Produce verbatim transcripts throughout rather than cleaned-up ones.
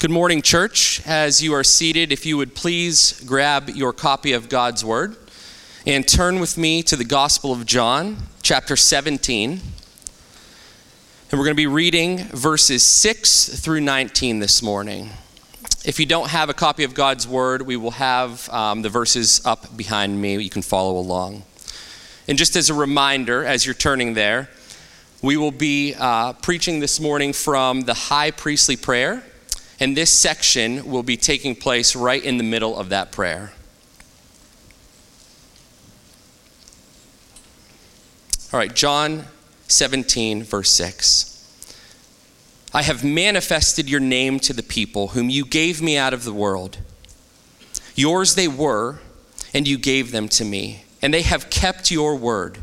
Good morning, church. As you are seated, if you would please grab your copy of God's Word and turn with me to the Gospel of John, chapter seventeen. And we're going to be reading verses six through nineteen this morning. If you don't have a copy of God's Word, we will have um, the verses up behind me. You can follow along. And just as a reminder, as you're turning there, we will be uh, preaching this morning from the High Priestly Prayer. And this section will be taking place right in the middle of that prayer. All right, John seventeen, verse six. I have manifested your name to the people whom you gave me out of the world. Yours they were, and you gave them to me, and they have kept your word.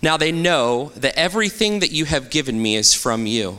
Now they know that everything that you have given me is from you.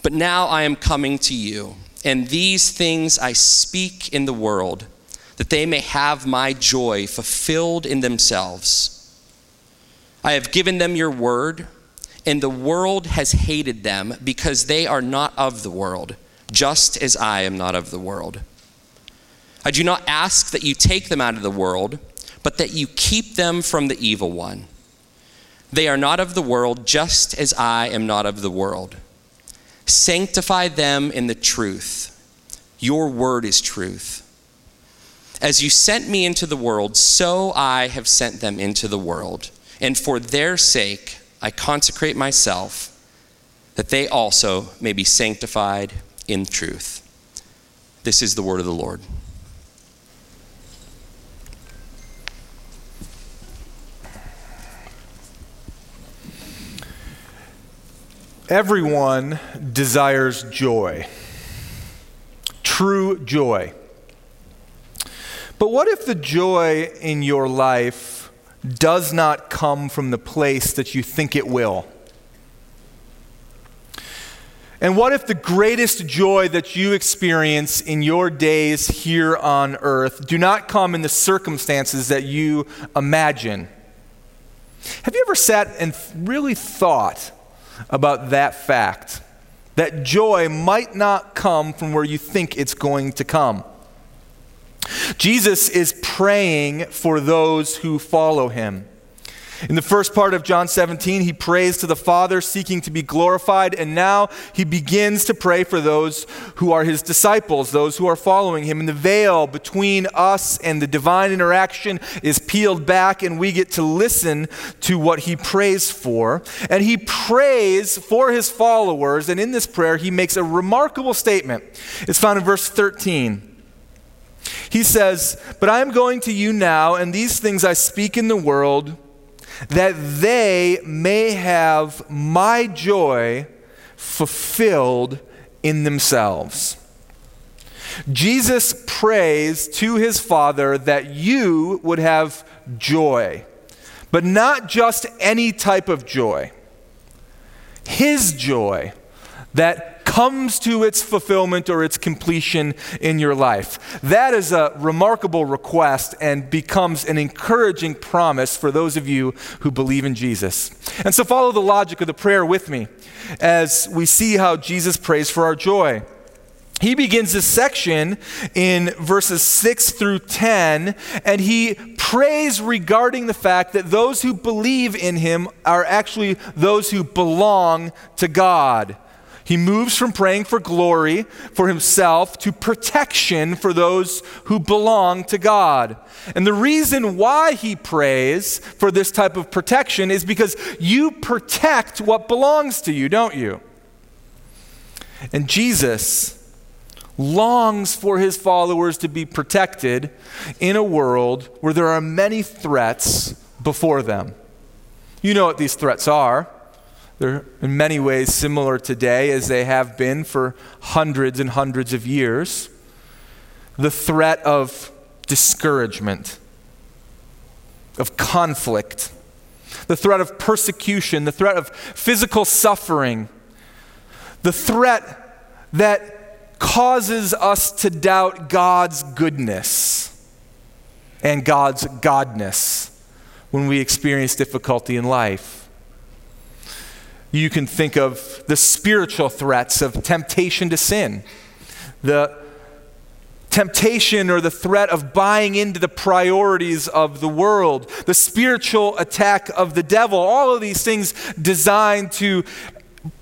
But now I am coming to you, and these things I speak in the world, that they may have my joy fulfilled in themselves. I have given them your word, and the world has hated them because they are not of the world, just as I am not of the world. I do not ask that you take them out of the world, but that you keep them from the evil one. They are not of the world, just as I am not of the world. Sanctify them in the truth. Your word is truth. As you sent me into the world, so I have sent them into the world. And for their sake, I consecrate myself, that they also may be sanctified in truth. This is the word of the Lord. Everyone desires joy, true joy. But what if the joy in your life does not come from the place that you think it will? And what if the greatest joy that you experience in your days here on earth do not come in the circumstances that you imagine? Have you ever sat and really thought about that fact, that joy might not come from where you think it's going to come? Jesus is praying for those who follow him. In the first part of John seventeen, he prays to the Father, seeking to be glorified, and now he begins to pray for those who are his disciples, those who are following him. And the veil between us and the divine interaction is peeled back, and we get to listen to what he prays for. And he prays for his followers, and in this prayer, he makes a remarkable statement. It's found in verse thirteen. He says, "But I am going to you now, and these things I speak in the world, that they may have my joy fulfilled in themselves." Jesus prays to his Father that you would have joy, but not just any type of joy. His joy that comes to its fulfillment or its completion in your life. That is a remarkable request and becomes an encouraging promise for those of you who believe in Jesus. And so follow the logic of the prayer with me as we see how Jesus prays for our joy. He begins this section in verses six through ten, and he prays regarding the fact that those who believe in him are actually those who belong to God. He moves from praying for glory for himself to protection for those who belong to God. And the reason why he prays for this type of protection is because you protect what belongs to you, don't you? And Jesus longs for his followers to be protected in a world where there are many threats before them. You know what these threats are. They're in many ways similar today as they have been for hundreds and hundreds of years. The threat of discouragement, of conflict, the threat of persecution, the threat of physical suffering, the threat that causes us to doubt God's goodness and God's godness when we experience difficulty in life. You can think of the spiritual threats of temptation to sin, the temptation or the threat of buying into the priorities of the world, the spiritual attack of the devil, all of these things designed to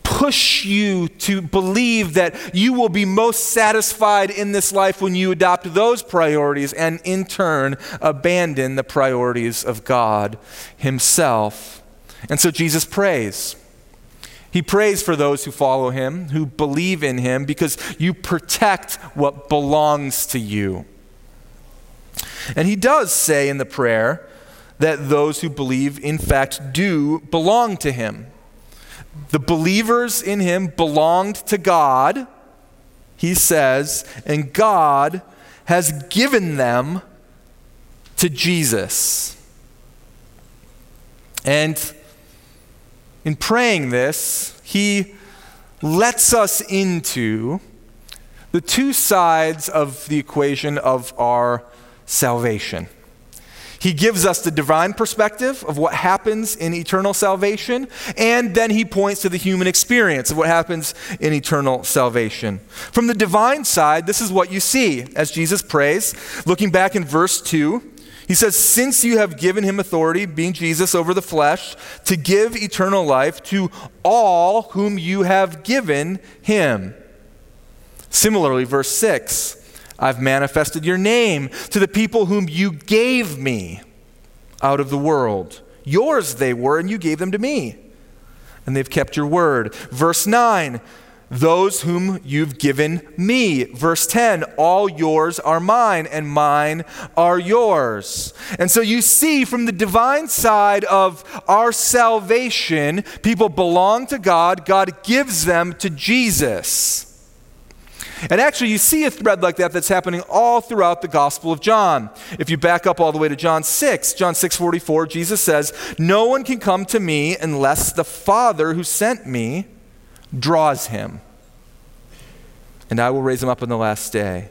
push you to believe that you will be most satisfied in this life when you adopt those priorities and in turn abandon the priorities of God himself. And so Jesus prays. He prays for those who follow him, who believe in him, because you protect what belongs to you. And he does say in the prayer that those who believe in fact do belong to him. The believers in him belonged to God, he says, and God has given them to Jesus. And in praying this, he lets us into the two sides of the equation of our salvation. He gives us the divine perspective of what happens in eternal salvation, and then he points to the human experience of what happens in eternal salvation. From the divine side, this is what you see as Jesus prays. Looking back in verse two, he says, "Since you have given him authority," being Jesus, "over the flesh, to give eternal life to all whom you have given him." Similarly, verse six, "I've manifested your name to the people whom you gave me out of the world. Yours they were, and you gave them to me, and they've kept your word." Verse nine, "Those whom you've given me." Verse ten, "All yours are mine, and mine are yours." And so you see from the divine side of our salvation, people belong to God. God gives them to Jesus. And actually, you see a thread like that that's happening all throughout the Gospel of John. If you back up all the way to John six, John six forty-four, Jesus says, "No one can come to me unless the Father who sent me draws him, and I will raise him up on the last day."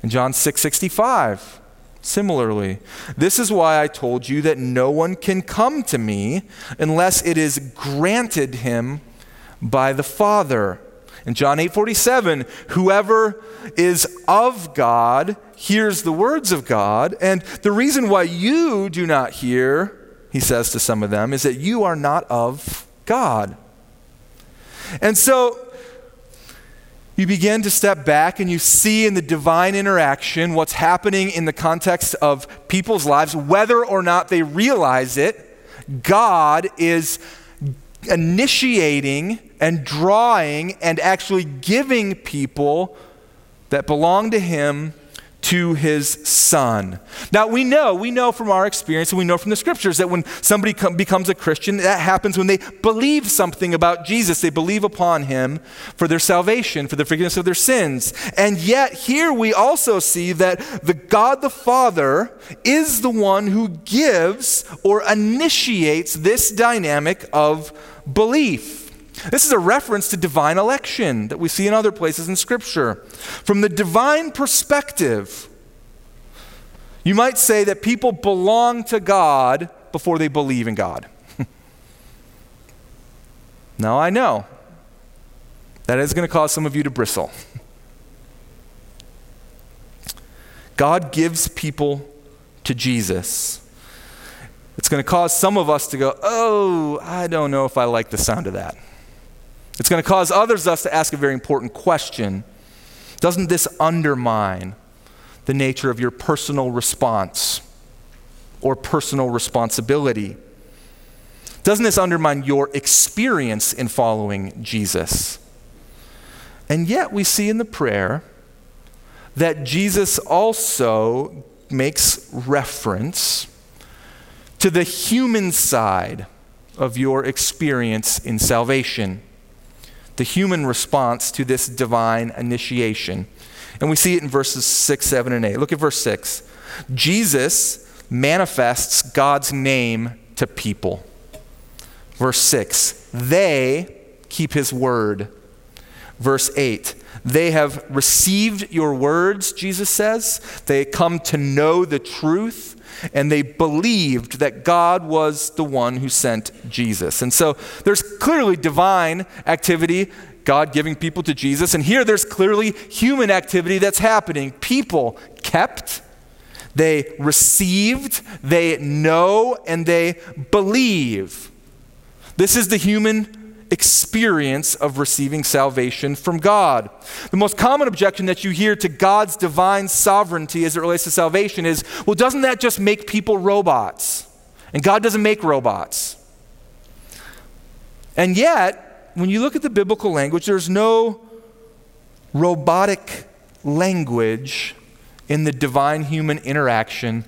And John six sixty-five, similarly, "This is why I told you that no one can come to me unless it is granted him by the Father." In John eight forty-seven, "Whoever is of God hears the words of God, and the reason why you do not hear," he says to some of them, "is that you are not of God." And so you begin to step back and you see in the divine interaction what's happening in the context of people's lives, whether or not they realize it. God is initiating and drawing and actually giving people that belong to him to his son. Now we know, we know from our experience and we know from the scriptures that when somebody com- becomes a Christian, that happens when they believe something about Jesus. They believe upon him for their salvation, for the forgiveness of their sins. And yet here we also see that the God the Father is the one who gives or initiates this dynamic of belief. This is a reference to divine election that we see in other places in Scripture. From the divine perspective, you might say that people belong to God before they believe in God. Now I know that is going to cause some of you to bristle. God gives people to Jesus. It's going to cause some of us to go, "Oh, I don't know if I like the sound of that." It's going to cause others of us to ask a very important question. Doesn't this undermine the nature of your personal response or personal responsibility? Doesn't this undermine your experience in following Jesus? And yet we see in the prayer that Jesus also makes reference to the human side of your experience in salvation, the human response to this divine initiation. And we see it in verses six, seven, and eight. Look at verse six. Jesus manifests God's name to people. Verse six, they keep his word. Verse eight, they have received your words, Jesus says. They come to know the truth, and they believed that God was the one who sent Jesus. And so there's clearly divine activity, God giving people to Jesus. And here there's clearly human activity that's happening. People kept, they received, they know, and they believe. This is the human experience of receiving salvation from God. The most common objection that you hear to God's divine sovereignty as it relates to salvation is, well, doesn't that just make people robots? And God doesn't make robots. And yet, when you look at the biblical language, there's no robotic language in the divine human interaction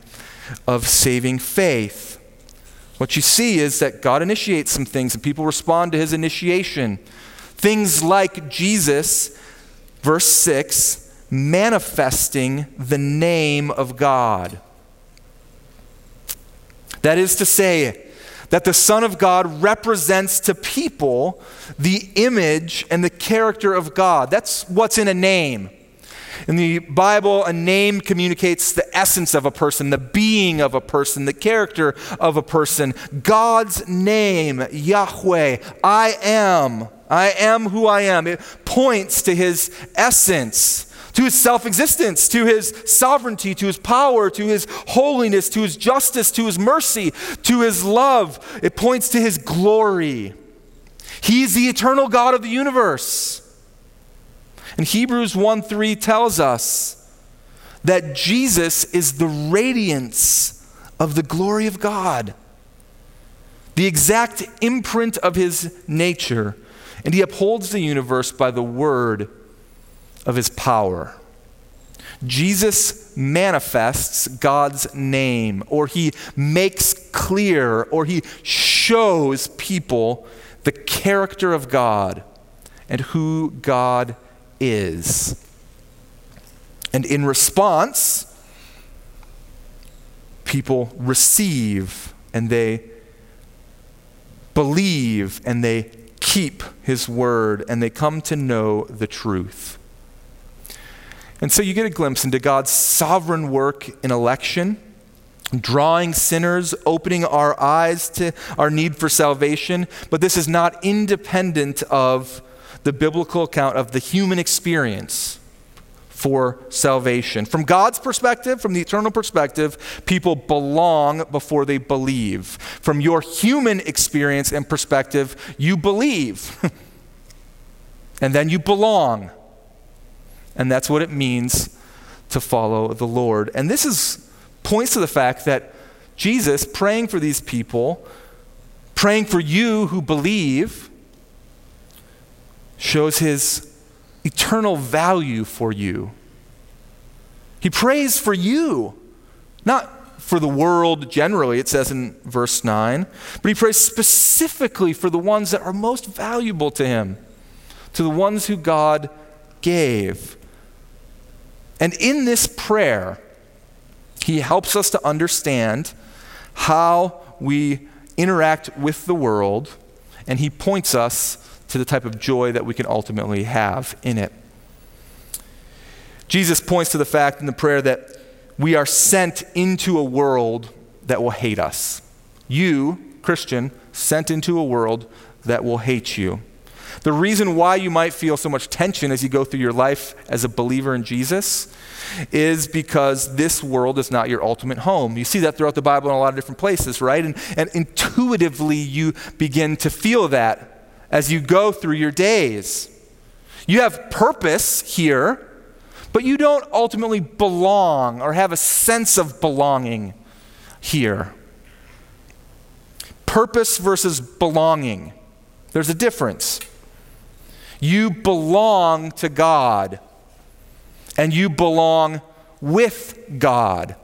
of saving faith. What you see is that God initiates some things and people respond to his initiation. Things like Jesus, verse six, manifesting the name of God. That is to say, that the Son of God represents to people the image and the character of God. That's what's in a name. In the Bible, a name communicates the essence of a person, the being of a person, the character of a person. God's name, Yahweh, I am, I am who I am. It points to his essence, to his self-existence, to his sovereignty, to his power, to his holiness, to his justice, to his mercy, to his love. It points to his glory. He's the eternal God of the universe. And Hebrews one three tells us that Jesus is the radiance of the glory of God, the exact imprint of his nature, and he upholds the universe by the word of his power. Jesus manifests God's name, or he makes clear, or he shows people the character of God and who God is. is. And in response, people receive and they believe and they keep his word and they come to know the truth. And so you get a glimpse into God's sovereign work in election, drawing sinners, opening our eyes to our need for salvation, but this is not independent of the biblical account of the human experience for salvation. From God's perspective, from the eternal perspective, people belong before they believe. From your human experience and perspective, you believe. And then you belong. And that's what it means to follow the Lord. And this is points to the fact that Jesus, praying for these people, praying for you who believe, shows his eternal value for you. He prays for you, not for the world generally, it says in verse nine, but he prays specifically for the ones that are most valuable to him, to the ones who God gave. And in this prayer, he helps us to understand how we interact with the world, and he points us to the type of joy that we can ultimately have in it. Jesus points to the fact in the prayer that we are sent into a world that will hate us. You, Christian, sent into a world that will hate you. The reason why you might feel so much tension as you go through your life as a believer in Jesus is because this world is not your ultimate home. You see that throughout the Bible in a lot of different places, right? And, and intuitively you begin to feel that as you go through your days. You have purpose here, but you don't ultimately belong or have a sense of belonging here. Purpose versus belonging. There's a difference. You belong to God, and you belong with God.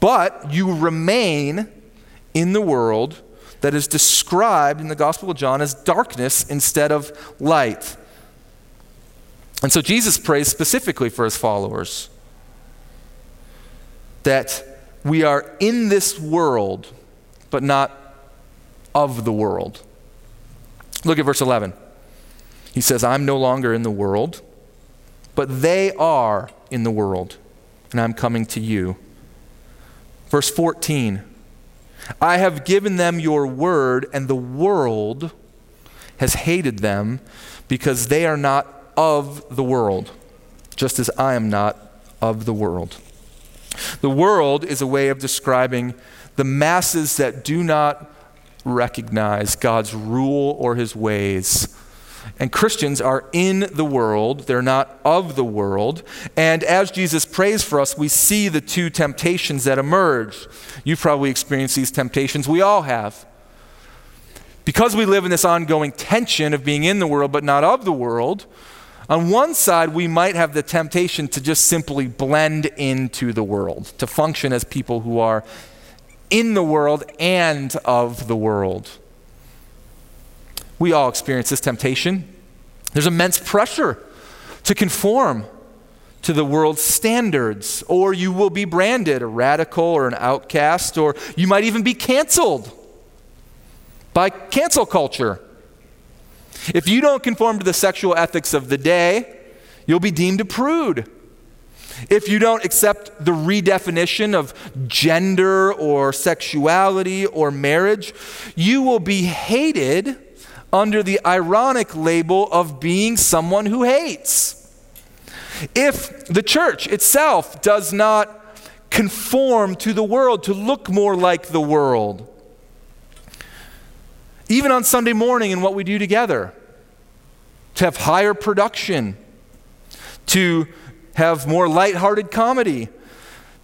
But you remain in the world that is described in the Gospel of John as darkness instead of light. And so Jesus prays specifically for his followers that we are in this world, but not of the world. Look at verse eleven. He says, I'm no longer in the world, but they are in the world, and I'm coming to you. Verse fourteen, I have given them your word, and the world has hated them because they are not of the world, just as I am not of the world. The world is a way of describing the masses that do not recognize God's rule or his ways. And Christians are in the world, they're not of the world. And as Jesus prays for us, we see the two temptations that emerge. You've probably experienced these temptations, we all have. Because we live in this ongoing tension of being in the world but not of the world, on one side, we might have the temptation to just simply blend into the world, to function as people who are in the world and of the world. We all experience this temptation. There's immense pressure to conform to the world's standards, or you will be branded a radical or an outcast, or you might even be canceled by cancel culture. If you don't conform to the sexual ethics of the day, you'll be deemed a prude. If you don't accept the redefinition of gender or sexuality or marriage, you will be hated under the ironic label of being someone who hates. If the church itself does not conform to the world, to look more like the world, even on Sunday morning in what we do together, to have higher production, to have more lighthearted comedy,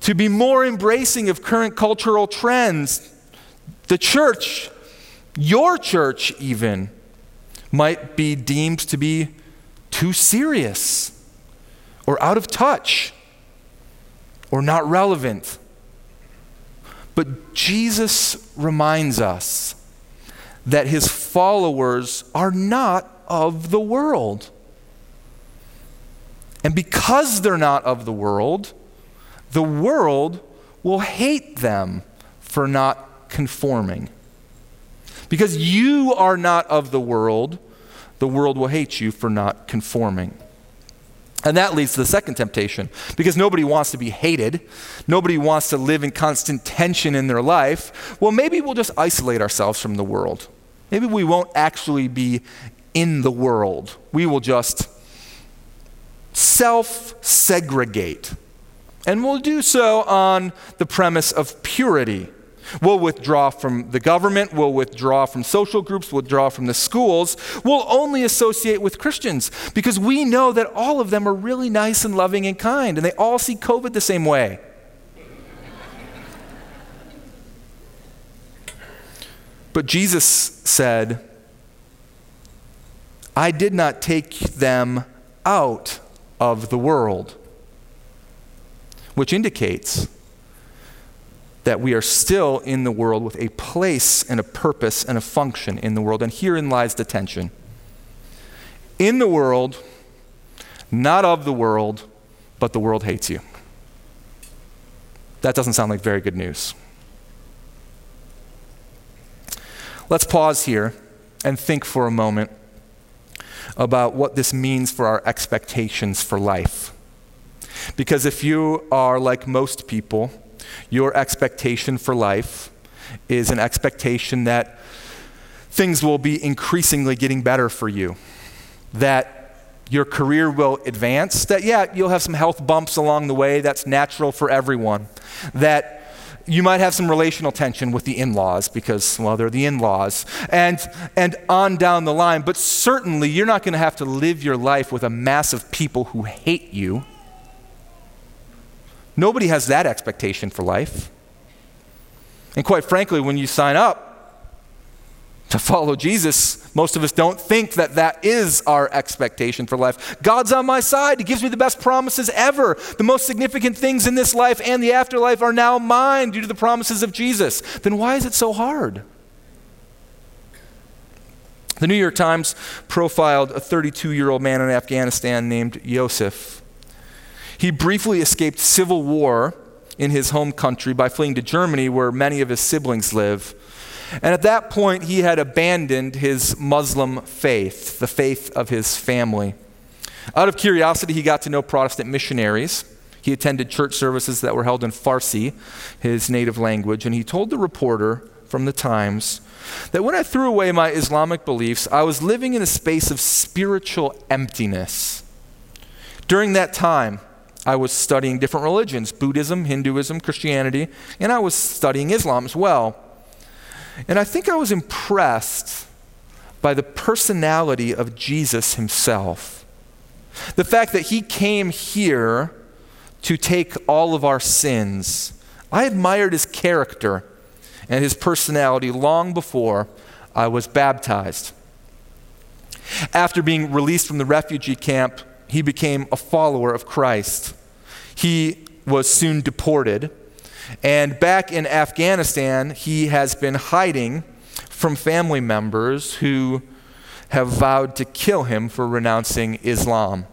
to be more embracing of current cultural trends, the church, your church even, might be deemed to be too serious or out of touch or not relevant. But Jesus reminds us that his followers are not of the world. And because they're not of the world, the world will hate them for not conforming. Because you are not of the world, the world will hate you for not conforming. And that leads to the second temptation, because nobody wants to be hated. Nobody wants to live in constant tension in their life. Well, maybe we'll just isolate ourselves from the world. Maybe we won't actually be in the world. We will just self-segregate. And we'll do so on the premise of purity. We'll withdraw from the government. We'll withdraw from social groups. We'll withdraw from the schools. We'll only associate with Christians because we know that all of them are really nice and loving and kind, and they all see COVID the same way. But Jesus said, I did not take them out of the world, which indicates that we are still in the world with a place and a purpose and a function in the world. And herein lies the tension. In the world, not of the world, but the world hates you. That doesn't sound like very good news. Let's pause here and think for a moment about what this means for our expectations for life. Because if you are like most people, your expectation for life is an expectation that things will be increasingly getting better for you, that your career will advance, that, yeah, you'll have some health bumps along the way, that's natural for everyone, that you might have some relational tension with the in-laws because, well, they're the in-laws, and and on down the line. But certainly you're not going to have to live your life with a mass of people who hate you. Nobody has that expectation for life. And quite frankly, when you sign up to follow Jesus, most of us don't think that that is our expectation for life. God's on my side. He gives me the best promises ever. The most significant things in this life and the afterlife are now mine due to the promises of Jesus. Then why is it so hard? The New York Times profiled a thirty-two-year-old man in Afghanistan named Yosef. He briefly escaped civil war in his home country by fleeing to Germany, where many of his siblings live. And at that point, he had abandoned his Muslim faith, the faith of his family. Out of curiosity, he got to know Protestant missionaries. He attended church services that were held in Farsi, his native language, and he told the reporter from the Times that when I threw away my Islamic beliefs, I was living in a space of spiritual emptiness. During that time, I was studying different religions, Buddhism, Hinduism, Christianity, and I was studying Islam as well. And I think I was impressed by the personality of Jesus himself. The fact that he came here to take all of our sins. I admired his character and his personality long before I was baptized. After being released from the refugee camp, he became a follower of Christ. He was soon deported. And back in Afghanistan, he has been hiding from family members who have vowed to kill him for renouncing Islam.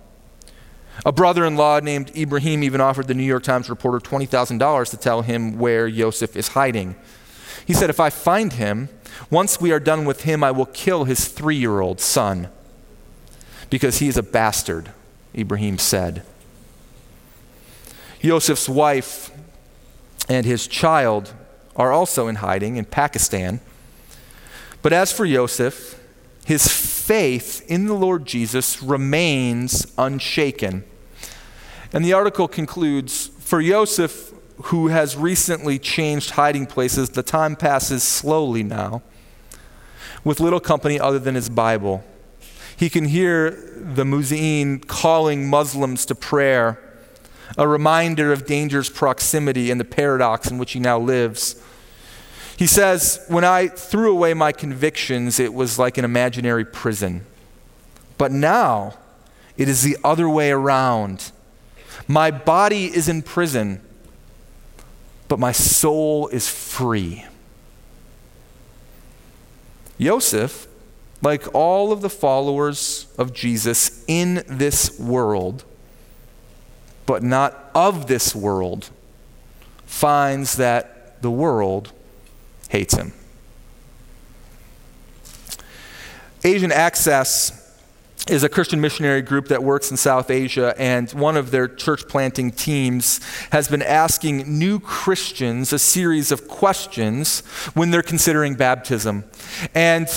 A brother-in-law named Ibrahim even offered the New York Times reporter twenty thousand dollars to tell him where Yosef is hiding. He said, if I find him, once we are done with him, I will kill his three-year-old son because he is a bastard, Ibrahim said. Yosef's wife and his child are also in hiding in Pakistan. But as for Yosef, his faith in the Lord Jesus remains unshaken. And the article concludes, for Yosef, who has recently changed hiding places, the time passes slowly now, with little company other than his Bible. He can hear the muezzin calling Muslims to prayer, a reminder of danger's proximity and the paradox in which he now lives. He says, when I threw away my convictions, it was like an imaginary prison. But now it is the other way around. My body is in prison, but my soul is free. Yosef, like all of the followers of Jesus in this world, but not of this world, finds that the world hates him. Asian Access is a Christian missionary group that works in South Asia, and one of their church planting teams has been asking new Christians a series of questions when they're considering baptism. And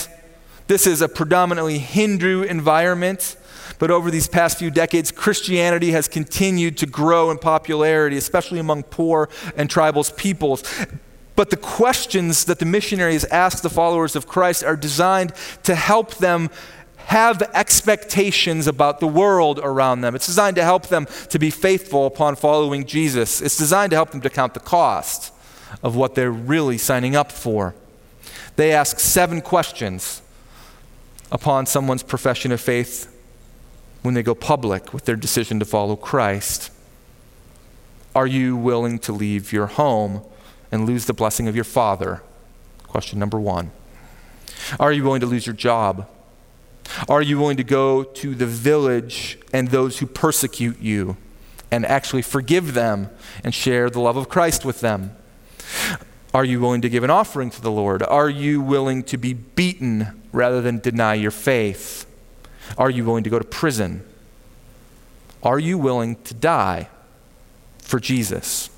this is a predominantly Hindu environment, but over these past few decades, Christianity has continued to grow in popularity, especially among poor and tribal peoples. But the questions that the missionaries ask the followers of Christ are designed to help them have expectations about the world around them. It's designed to help them to be faithful upon following Jesus. It's designed to help them to count the cost of what they're really signing up for. They ask seven questions upon someone's profession of faith when they go public with their decision to follow Christ. Are you willing to leave your home and lose the blessing of your father? Question number one. Are you willing to lose your job? Are you willing to go to the village and those who persecute you and actually forgive them and share the love of Christ with them? Are you willing to give an offering to the Lord? Are you willing to be beaten rather than deny your faith? Are you willing to go to prison? Are you willing to die for Jesus?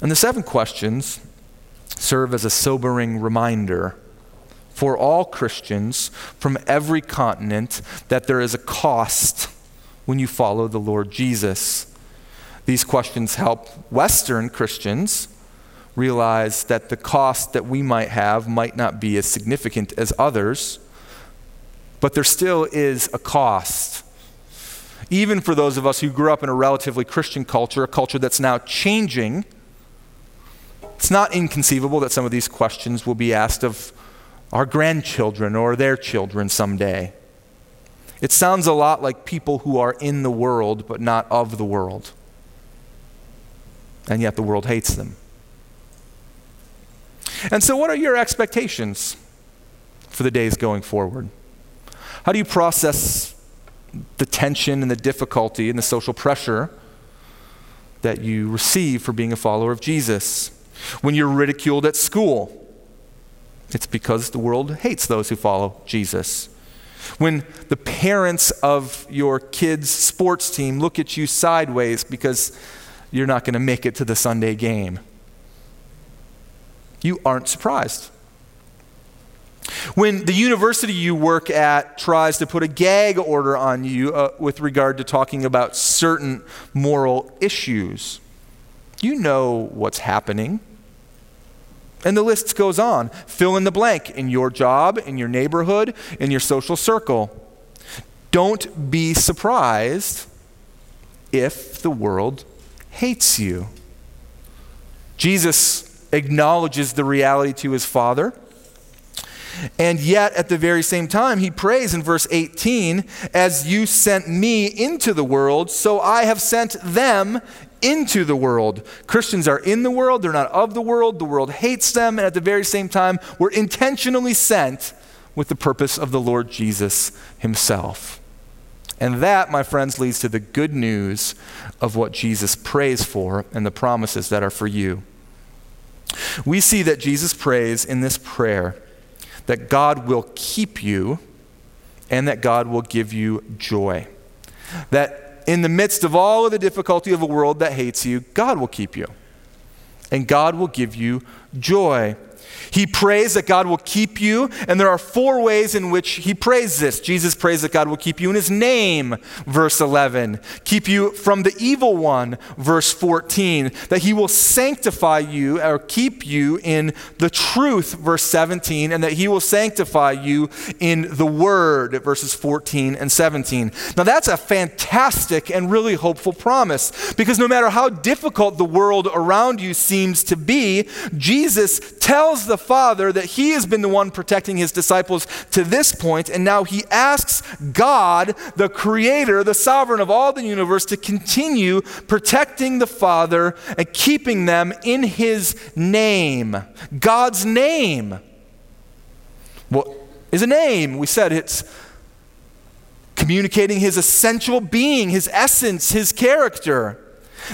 And the seven questions serve as a sobering reminder for all Christians from every continent that there is a cost when you follow the Lord Jesus. These questions help Western Christians realize that the cost that we might have might not be as significant as others, but there still is a cost. Even for those of us who grew up in a relatively Christian culture, a culture that's now changing, it's not inconceivable that some of these questions will be asked of our grandchildren or their children someday. It sounds a lot like people who are in the world but not of the world. And yet the world hates them. And so what are your expectations for the days going forward? How do you process the tension and the difficulty and the social pressure that you receive for being a follower of Jesus? When you're ridiculed at school, it's because the world hates those who follow Jesus. When the parents of your kids' sports team look at you sideways because you're not going to make it to the Sunday game, you aren't surprised. When the university you work at tries to put a gag order on you uh, with regard to talking about certain moral issues, you know what's happening. And the list goes on. Fill in the blank in your job, in your neighborhood, in your social circle. Don't be surprised if the world hates you. Jesus acknowledges the reality to his Father. And yet, at the very same time, he prays in verse eighteen, "As you sent me into the world, so I have sent them into the world." Christians are in the world, they're not of the world, the world hates them, and at the very same time, we're intentionally sent with the purpose of the Lord Jesus himself. And that, my friends, leads to the good news of what Jesus prays for and the promises that are for you. We see that Jesus prays in this prayer that God will keep you and that God will give you joy. That in the midst of all of the difficulty of a world that hates you, God will keep you and God will give you joy. He prays that God will keep you, and there are four ways in which he prays this. Jesus prays that God will keep you in his name, verse eleven. Keep you from the evil one, verse fourteen. That he will sanctify you or keep you in the truth, verse seventeen. And that he will sanctify you in the word, verses fourteen and seventeen. Now that's a fantastic and really hopeful promise, because no matter how difficult the world around you seems to be, Jesus tells the Father that he has been the one protecting his disciples to this point, and now he asks God, the creator, the sovereign of all the universe, to continue protecting the Father and keeping them in his name. God's name. What is a name? We said it's communicating his essential being, his essence, his character.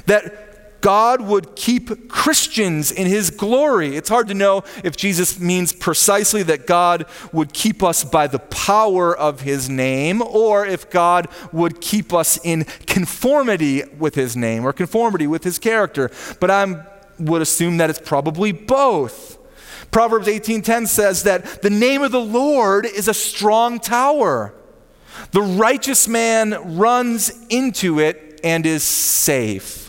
That God would keep Christians in his glory. It's hard to know if Jesus means precisely that God would keep us by the power of his name, or if God would keep us in conformity with his name or conformity with his character. But I would assume that it's probably both. Proverbs eighteen ten says that the name of the Lord is a strong tower. The righteous man runs into it and is safe.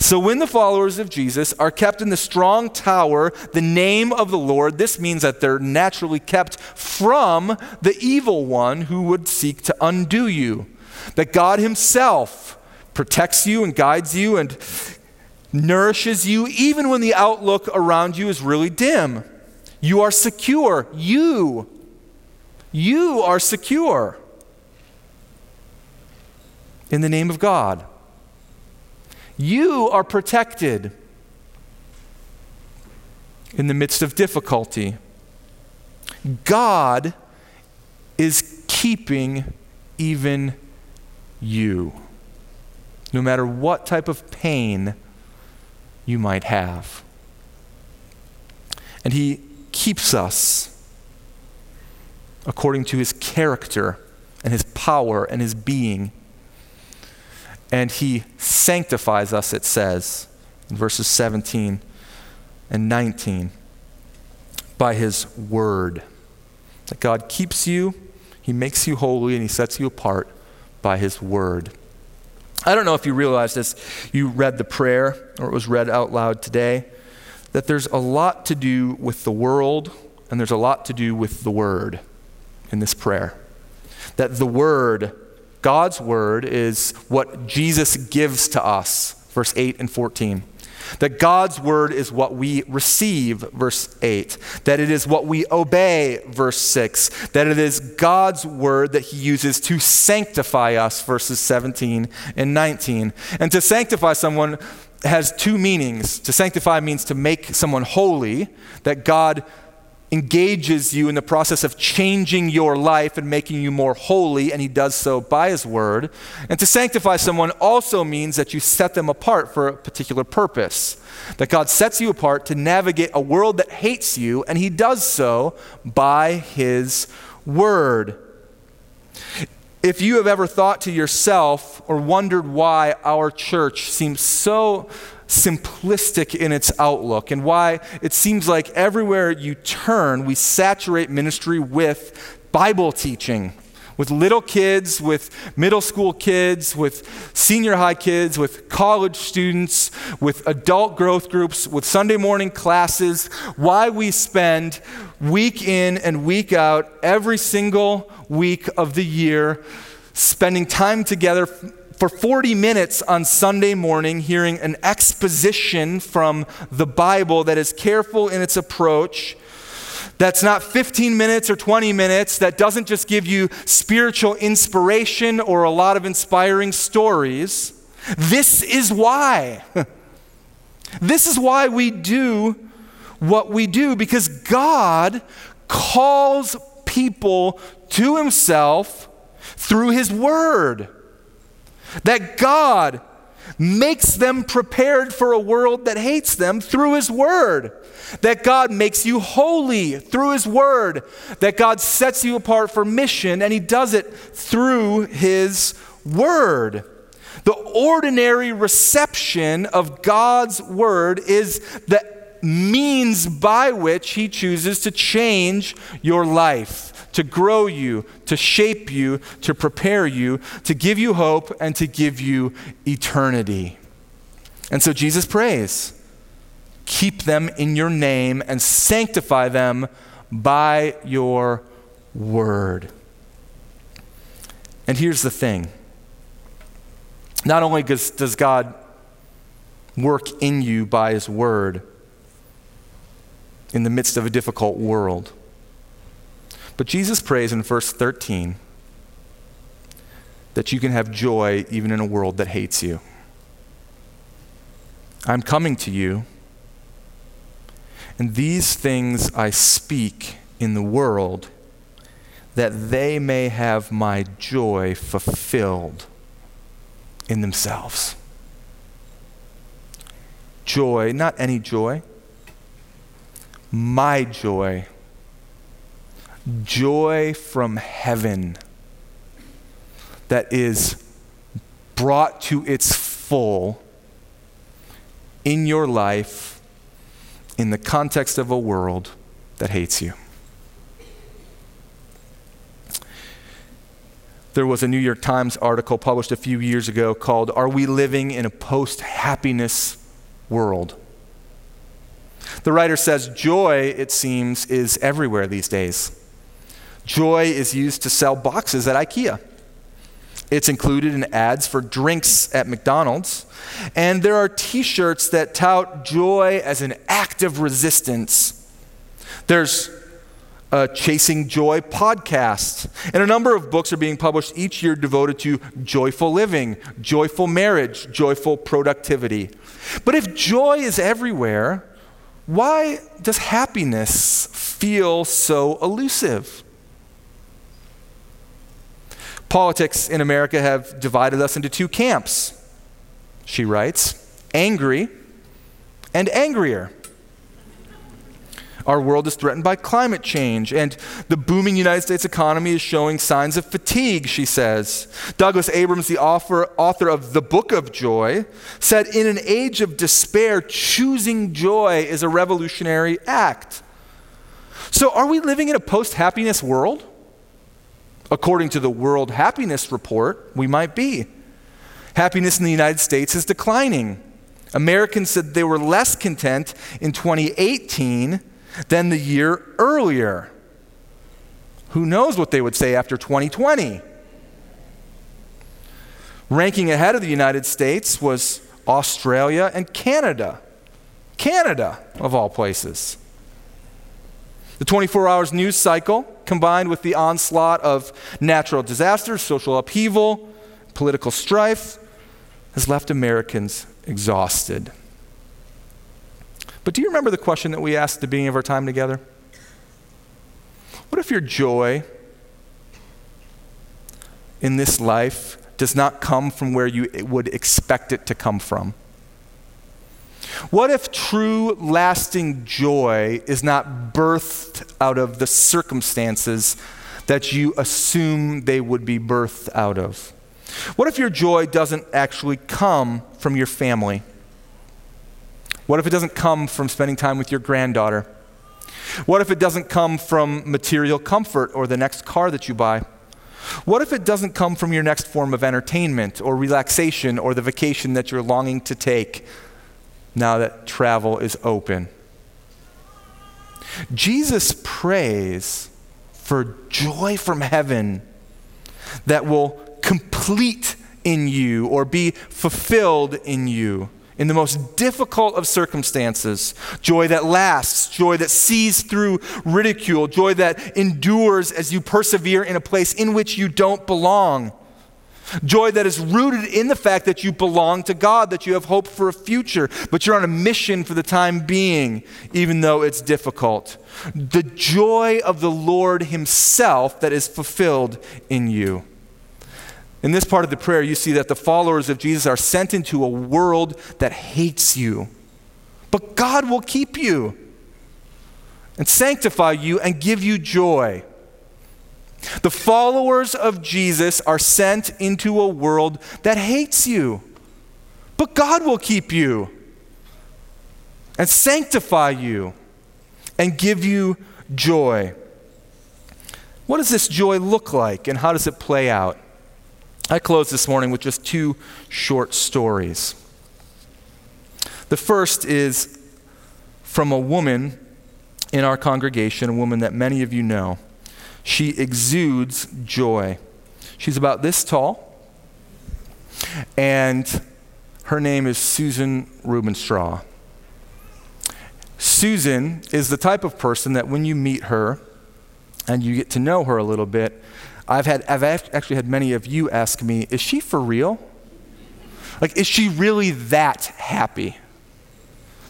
So when the followers of Jesus are kept in the strong tower, the name of the Lord, this means that they're naturally kept from the evil one who would seek to undo you. That God himself protects you and guides you and nourishes you even when the outlook around you is really dim. You are secure. You. You are secure. In the name of God. You are protected in the midst of difficulty. God is keeping even you, no matter what type of pain you might have. And he keeps us according to his character and his power and his being. And he sanctifies us, it says, in verses seventeen and nineteen, by his word. That God keeps you, he makes you holy, and he sets you apart by his word. I don't know if you realize this, you read the prayer, or it was read out loud today, that there's a lot to do with the world, and there's a lot to do with the Word in this prayer. That the Word, God's Word, is what Jesus gives to us, verse eight and fourteen. That God's Word is what we receive, verse eight. That it is what we obey, verse six. That it is God's Word that He uses to sanctify us, verses seventeen and nineteen. And to sanctify someone has two meanings. To sanctify means to make someone holy, that God engages you in the process of changing your life and making you more holy, and He does so by His Word. And to sanctify someone also means that you set them apart for a particular purpose, that God sets you apart to navigate a world that hates you, and He does so by His Word. If you have ever thought to yourself or wondered why our church seems so simplistic in its outlook, and why it seems like everywhere you turn, we saturate ministry with Bible teaching, with little kids, with middle school kids, with senior high kids, with college students, with adult growth groups, with Sunday morning classes, why we spend week in and week out, every single week of the year, spending time together for forty minutes on Sunday morning, hearing an exposition from the Bible that is careful in its approach, that's not fifteen minutes or twenty minutes, that doesn't just give you spiritual inspiration or a lot of inspiring stories. This is why. This is why we do what we do, because God calls people to Himself through His Word. That God makes them prepared for a world that hates them through His Word. That God makes you holy through His Word. That God sets you apart for mission, and He does it through His Word. The ordinary reception of God's Word is the means by which He chooses to change your life, to grow you, to shape you, to prepare you, to give you hope, and to give you eternity. And so Jesus prays, keep them in your name and sanctify them by your word. And here's the thing. Not only does, does God work in you by His word in the midst of a difficult world, but Jesus prays in verse thirteen that you can have joy even in a world that hates you. I'm coming to you, and these things I speak in the world, that they may have my joy fulfilled in themselves. Joy, not any joy, my joy. Joy from heaven that is brought to its full in your life in the context of a world that hates you. There was a New York Times article published a few years ago called, "Are We Living in a Post-Happiness World?" The writer says, joy, it seems, is everywhere these days. Joy is used to sell boxes at IKEA. It's included in ads for drinks at McDonald's. And there are t-shirts that tout joy as an act of resistance. There's a Chasing Joy podcast. And a number of books are being published each year devoted to joyful living, joyful marriage, joyful productivity. But if joy is everywhere, why does happiness feel so elusive? Politics in America have divided us into two camps, she writes, angry and angrier. Our world is threatened by climate change, and the booming United States economy is showing signs of fatigue, she says. Douglas Abrams, the author, author of The Book of Joy, said, in an age of despair, choosing joy is a revolutionary act. So are we living in a post-happiness world? According to the World Happiness Report, we might be. Happiness in the United States is declining. Americans said they were less content in twenty eighteen than the year earlier. Who knows what they would say after twenty twenty? Ranking ahead of the United States was Australia and Canada. Canada, of all places. The twenty-four hours news cycle, combined with the onslaught of natural disasters, social upheaval, political strife, has left Americans exhausted. But do you remember the question that we asked at the beginning of our time together? What if your joy in this life does not come from where you would expect it to come from? What if true, lasting joy is not birthed out of the circumstances that you assume they would be birthed out of? What if your joy doesn't actually come from your family? What if it doesn't come from spending time with your granddaughter? What if it doesn't come from material comfort or the next car that you buy? What if it doesn't come from your next form of entertainment or relaxation or the vacation that you're longing to take now that travel is open? Jesus prays for joy from heaven that will complete in you or be fulfilled in you in the most difficult of circumstances. Joy that lasts, joy that sees through ridicule, joy that endures as you persevere in a place in which you don't belong. Joy that is rooted in the fact that you belong to God, that you have hope for a future, but you're on a mission for the time being, even though it's difficult. The joy of the Lord himself that is fulfilled in you. In this part of the prayer, you see that the followers of Jesus are sent into a world that hates you. But God will keep you and sanctify you and give you joy. The followers of Jesus are sent into a world that hates you. But God will keep you and sanctify you and give you joy. What does this joy look like and how does it play out? I close this morning with just two short stories. The first is from a woman in our congregation, a woman that many of you know. She exudes joy. She's about this tall, and her name is Susan Rubenstraw. Susan is the type of person that when you meet her and you get to know her a little bit, I've had, I've actually had many of you ask me, is she for real? Like, is she really that happy?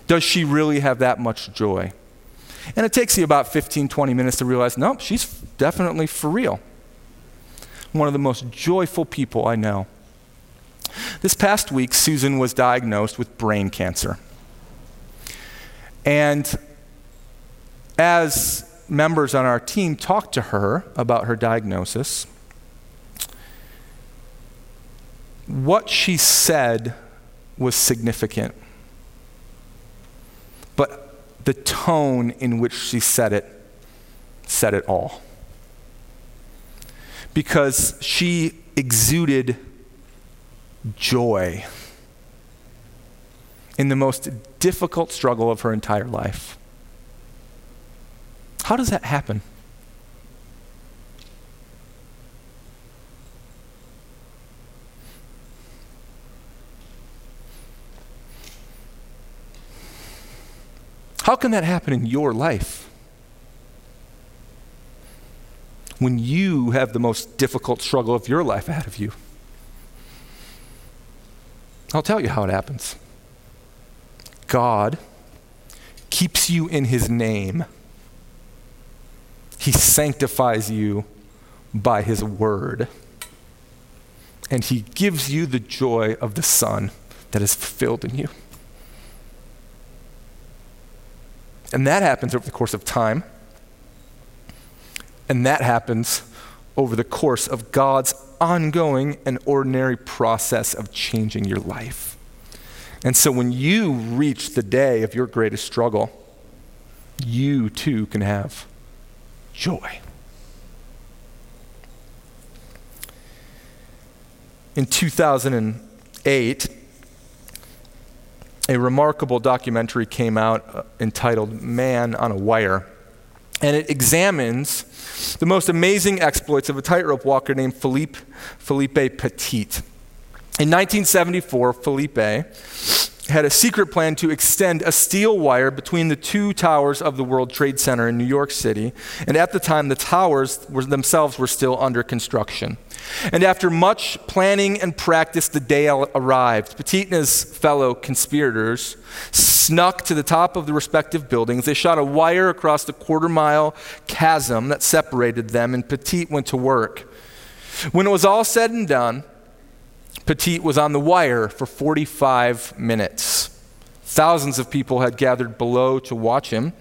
Does she really have that much joy? And it takes you about fifteen, twenty minutes to realize, nope, she's definitely for real. One of the most joyful people I know. This past week, Susan was diagnosed with brain cancer. And as members on our team talked to her about her diagnosis, what she said was significant, but the tone in which she said it said it all, because she exuded joy in the most difficult struggle of her entire life. How does that happen? How can that happen in your life? When you have the most difficult struggle of your life ahead of you? I'll tell you how it happens. God keeps you in his name. He sanctifies you by his word. And he gives you the joy of the Son that is fulfilled in you. And that happens over the course of time. And that happens over the course of God's ongoing and ordinary process of changing your life. And so when you reach the day of your greatest struggle, you too can have joy. In two thousand eight, eight, a remarkable documentary came out entitled Man on a Wire. And it examines the most amazing exploits of a tightrope walker named Philippe, Philippe Petit. In nineteen seventy-four, Philippe had a secret plan to extend a steel wire between the two towers of the World Trade Center in New York City. And at the time, the towers were themselves were still under construction. And after much planning and practice, the day arrived. Petit and his fellow conspirators snuck to the top of the respective buildings. They shot a wire across the quarter-mile chasm that separated them, and Petit went to work. When it was all said and done, Petit was on the wire for forty-five minutes. Thousands of people had gathered below to watch him.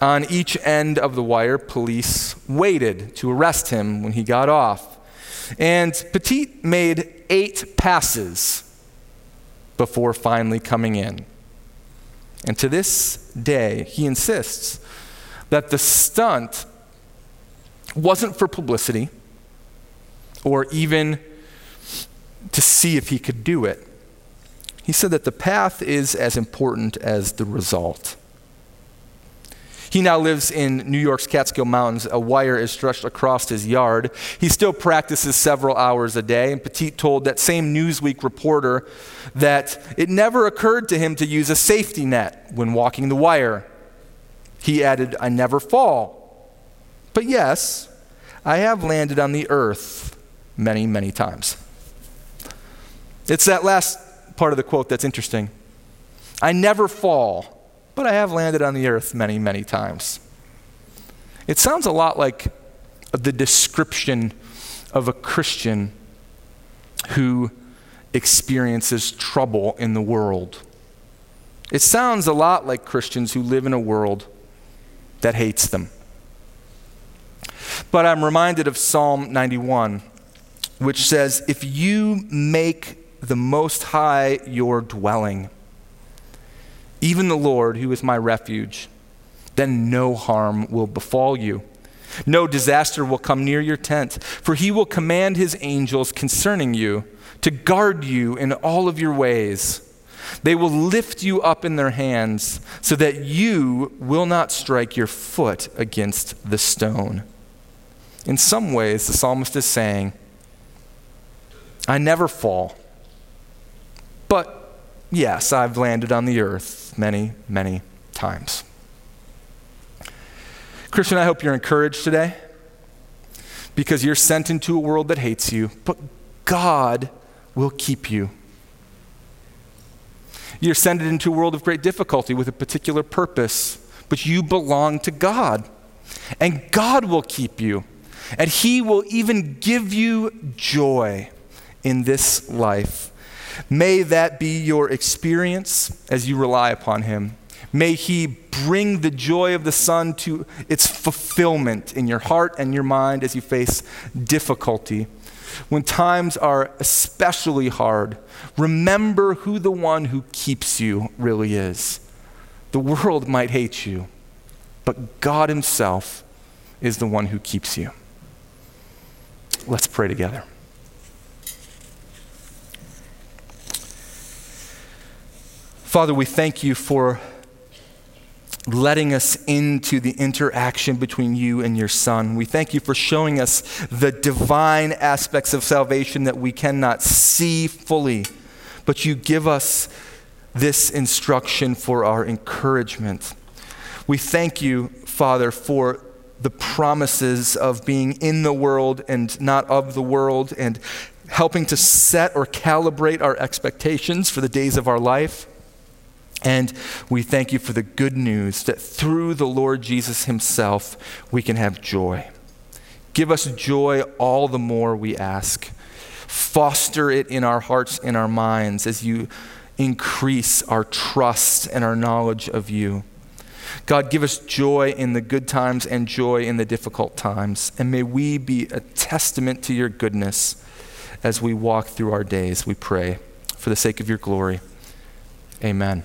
On each end of the wire, police waited to arrest him when he got off. And Petit made eight passes before finally coming in. And to this day, he insists that the stunt wasn't for publicity or even to see if he could do it. He said that the path is as important as the result. He now lives in New York's Catskill Mountains. A wire is stretched across his yard. He still practices several hours a day, and Petit told that same Newsweek reporter that it never occurred to him to use a safety net when walking the wire. He added, "I never fall. But yes, I have landed on the earth many, many times." It's that last part of the quote that's interesting. I never fall, but I have landed on the earth many, many times. It sounds a lot like the description of a Christian who experiences trouble in the world. It sounds a lot like Christians who live in a world that hates them. But I'm reminded of Psalm ninety-one, which says, "If you make the Most High your dwelling, even the Lord, who is my refuge, then no harm will befall you. No disaster will come near your tent, for he will command his angels concerning you to guard you in all of your ways. They will lift you up in their hands so that you will not strike your foot against the stone." In some ways, the psalmist is saying, I never fall, but yes, I've landed on the earth many, many times. Christian, I hope you're encouraged today because you're sent into a world that hates you, but God will keep you. You're sent into a world of great difficulty with a particular purpose, but you belong to God, and God will keep you, and he will even give you joy in this life. May that be your experience as you rely upon him. May he bring the joy of the Son to its fulfillment in your heart and your mind as you face difficulty. When times are especially hard, remember who the one who keeps you really is. The world might hate you, but God himself is the one who keeps you. Let's pray together. Father, we thank you for letting us into the interaction between you and your Son. We thank you for showing us the divine aspects of salvation that we cannot see fully, but you give us this instruction for our encouragement. We thank you, Father, for the promises of being in the world and not of the world, and helping to set or calibrate our expectations for the days of our life. And we thank you for the good news that through the Lord Jesus himself, we can have joy. Give us joy all the more, we ask. Foster it in our hearts, in our minds, as you increase our trust and our knowledge of you. God, give us joy in the good times and joy in the difficult times. And may we be a testament to your goodness as we walk through our days, we pray, for the sake of your glory. Amen.